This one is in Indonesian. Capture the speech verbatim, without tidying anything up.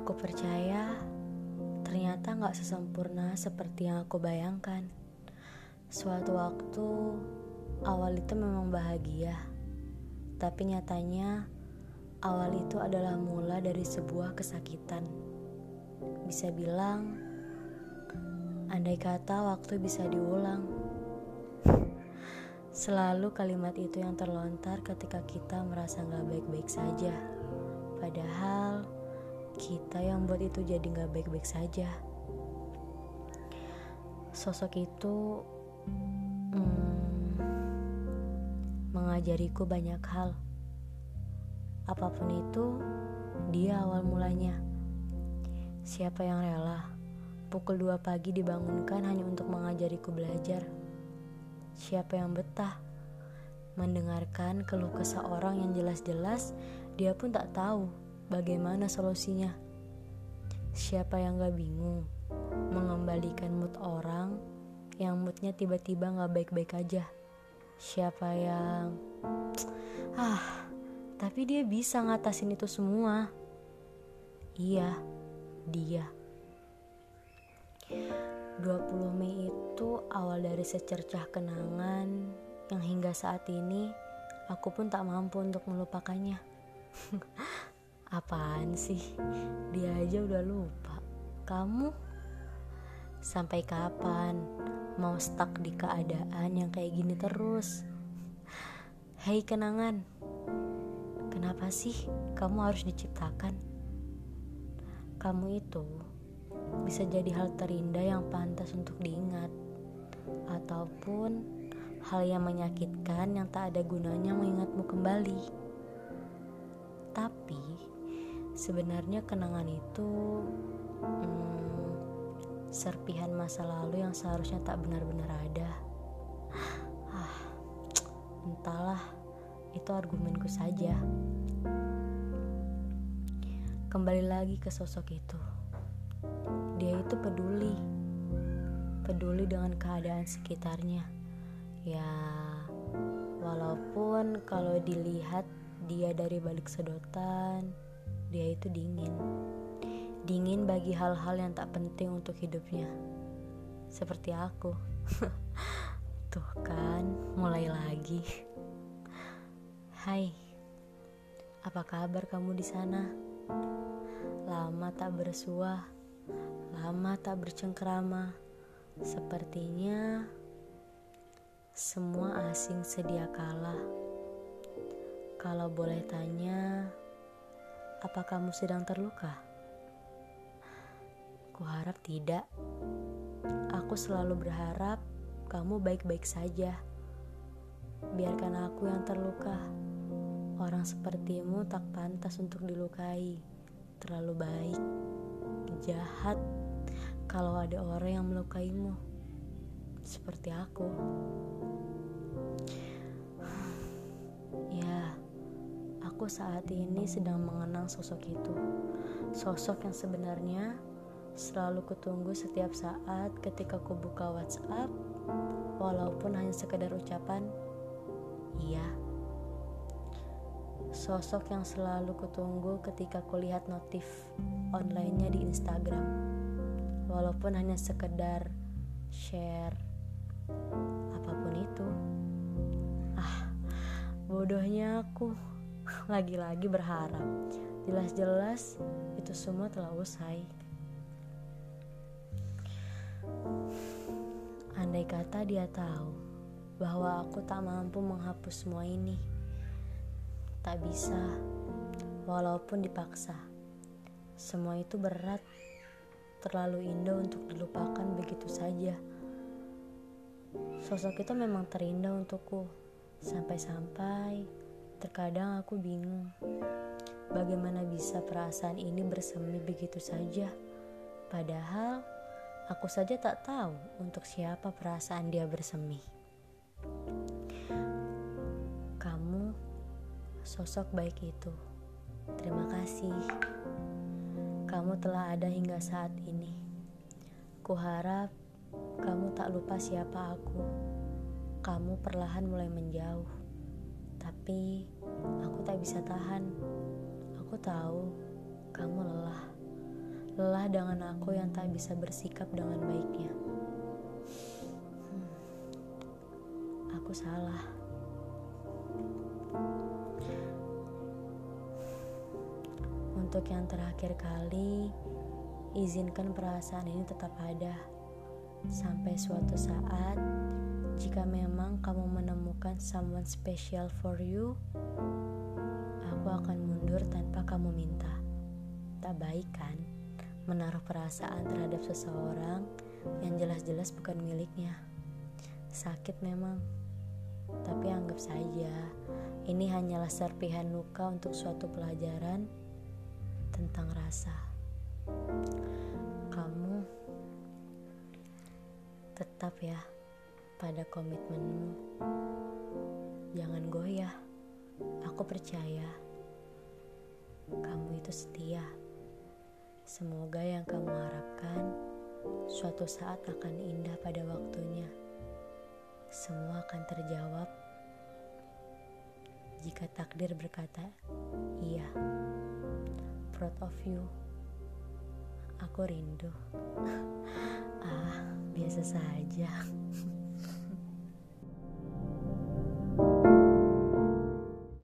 Aku percaya ternyata gak sesempurna seperti yang aku bayangkan. Suatu waktu awal itu memang bahagia, tapi nyatanya awal itu adalah mula dari sebuah kesakitan. Bisa bilang, andai kata waktu bisa diulang. Selalu kalimat itu yang terlontar ketika kita merasa gak baik-baik saja. Padahal kita yang buat itu jadi gak baik-baik saja. Sosok itu hmm, mengajariku banyak hal. Apapun itu, dia awal mulanya. Siapa yang rela pukul dua pagi dibangunkan hanya untuk mengajariku belajar? Siapa yang betah mendengarkan keluh kesah orang yang jelas-jelas dia pun tak tahu bagaimana solusinya? Siapa yang gak bingung mengembalikan mood orang yang moodnya tiba-tiba gak baik-baik aja? Siapa yang ah tapi dia bisa ngatasin itu semua? Iya, dia. Dua puluh Mei itu awal dari secercah kenangan yang hingga saat ini aku pun tak mampu untuk melupakannya. Apaan sih? Dia aja udah lupa. Kamu sampai kapan mau stuck di keadaan yang kayak gini terus? Hei kenangan, kenapa sih kamu harus diciptakan? Kamu itu bisa jadi hal terindah yang pantas untuk diingat, ataupun hal yang menyakitkan yang tak ada gunanya mengingatmu kembali. Tapi sebenarnya kenangan itu hmm, serpihan masa lalu yang seharusnya tak benar-benar ada. ah, Entahlah, itu argumenku saja. Kembali lagi ke sosok itu. Dia itu peduli peduli dengan keadaan sekitarnya. Ya, walaupun kalau dilihat dia dari balik sedotan, dia itu dingin dingin bagi hal-hal yang tak penting untuk hidupnya, seperti aku. Tuh kan, mulai lagi. Hai, apa kabar kamu di sana? Lama tak bersua, lama tak bercengkrama. Sepertinya semua asing sedia kala. Kalau boleh tanya, apa kamu sedang terluka? Kuharap tidak. Aku selalu berharap kamu baik-baik saja. Biarkan aku yang terluka. Orang sepertimu tak pantas untuk dilukai. Terlalu baik, jahat kalau ada orang yang melukaimu, seperti aku. Ya, aku saat ini sedang mengenang sosok itu, sosok yang sebenarnya selalu kutunggu setiap saat ketika ku buka WhatsApp, walaupun hanya sekedar ucapan iya. Sosok yang selalu kutunggu ketika kulihat notif online-nya di Instagram, walaupun hanya sekedar share. Apapun itu. Ah, bodohnya aku. Lagi-lagi berharap. Jelas-jelas itu semua telah usai. Andai kata dia tahu bahwa aku tak mampu menghapus semua ini. Tak bisa, walaupun dipaksa. Semua itu berat, terlalu indah untuk dilupakan begitu saja. Sosok itu memang terindah untukku, sampai-sampai terkadang aku bingung bagaimana bisa perasaan ini bersemi begitu saja. Padahal aku saja tak tahu untuk siapa perasaan dia bersemi. Kamu, sosok baik itu, terima kasih. Kamu telah ada hingga saat ini. Kuharap kamu tak lupa siapa aku. Kamu perlahan mulai menjauh. Tapi aku tak bisa tahan. Aku tahu kamu lelah. lelah dengan aku yang tak bisa bersikap dengan baiknya. hmm, Aku salah. Untuk yang terakhir kali, izinkan perasaan ini tetap ada sampai suatu saat. Jika memang kamu menemukan someone special for you, aku akan mundur tanpa kamu minta. Tak baik kan, menaruh perasaan terhadap seseorang yang jelas-jelas bukan miliknya. Sakit memang, tapi anggap saja ini hanyalah serpihan luka untuk suatu pelajaran tentang rasa. Kamu tetap ya pada komitmenmu, jangan goyah. Aku percaya kamu itu setia. Semoga yang kamu harapkan suatu saat akan indah pada waktunya. Semua akan terjawab jika takdir berkata iya. Proud of you. Aku rindu. Ah, biasa saja.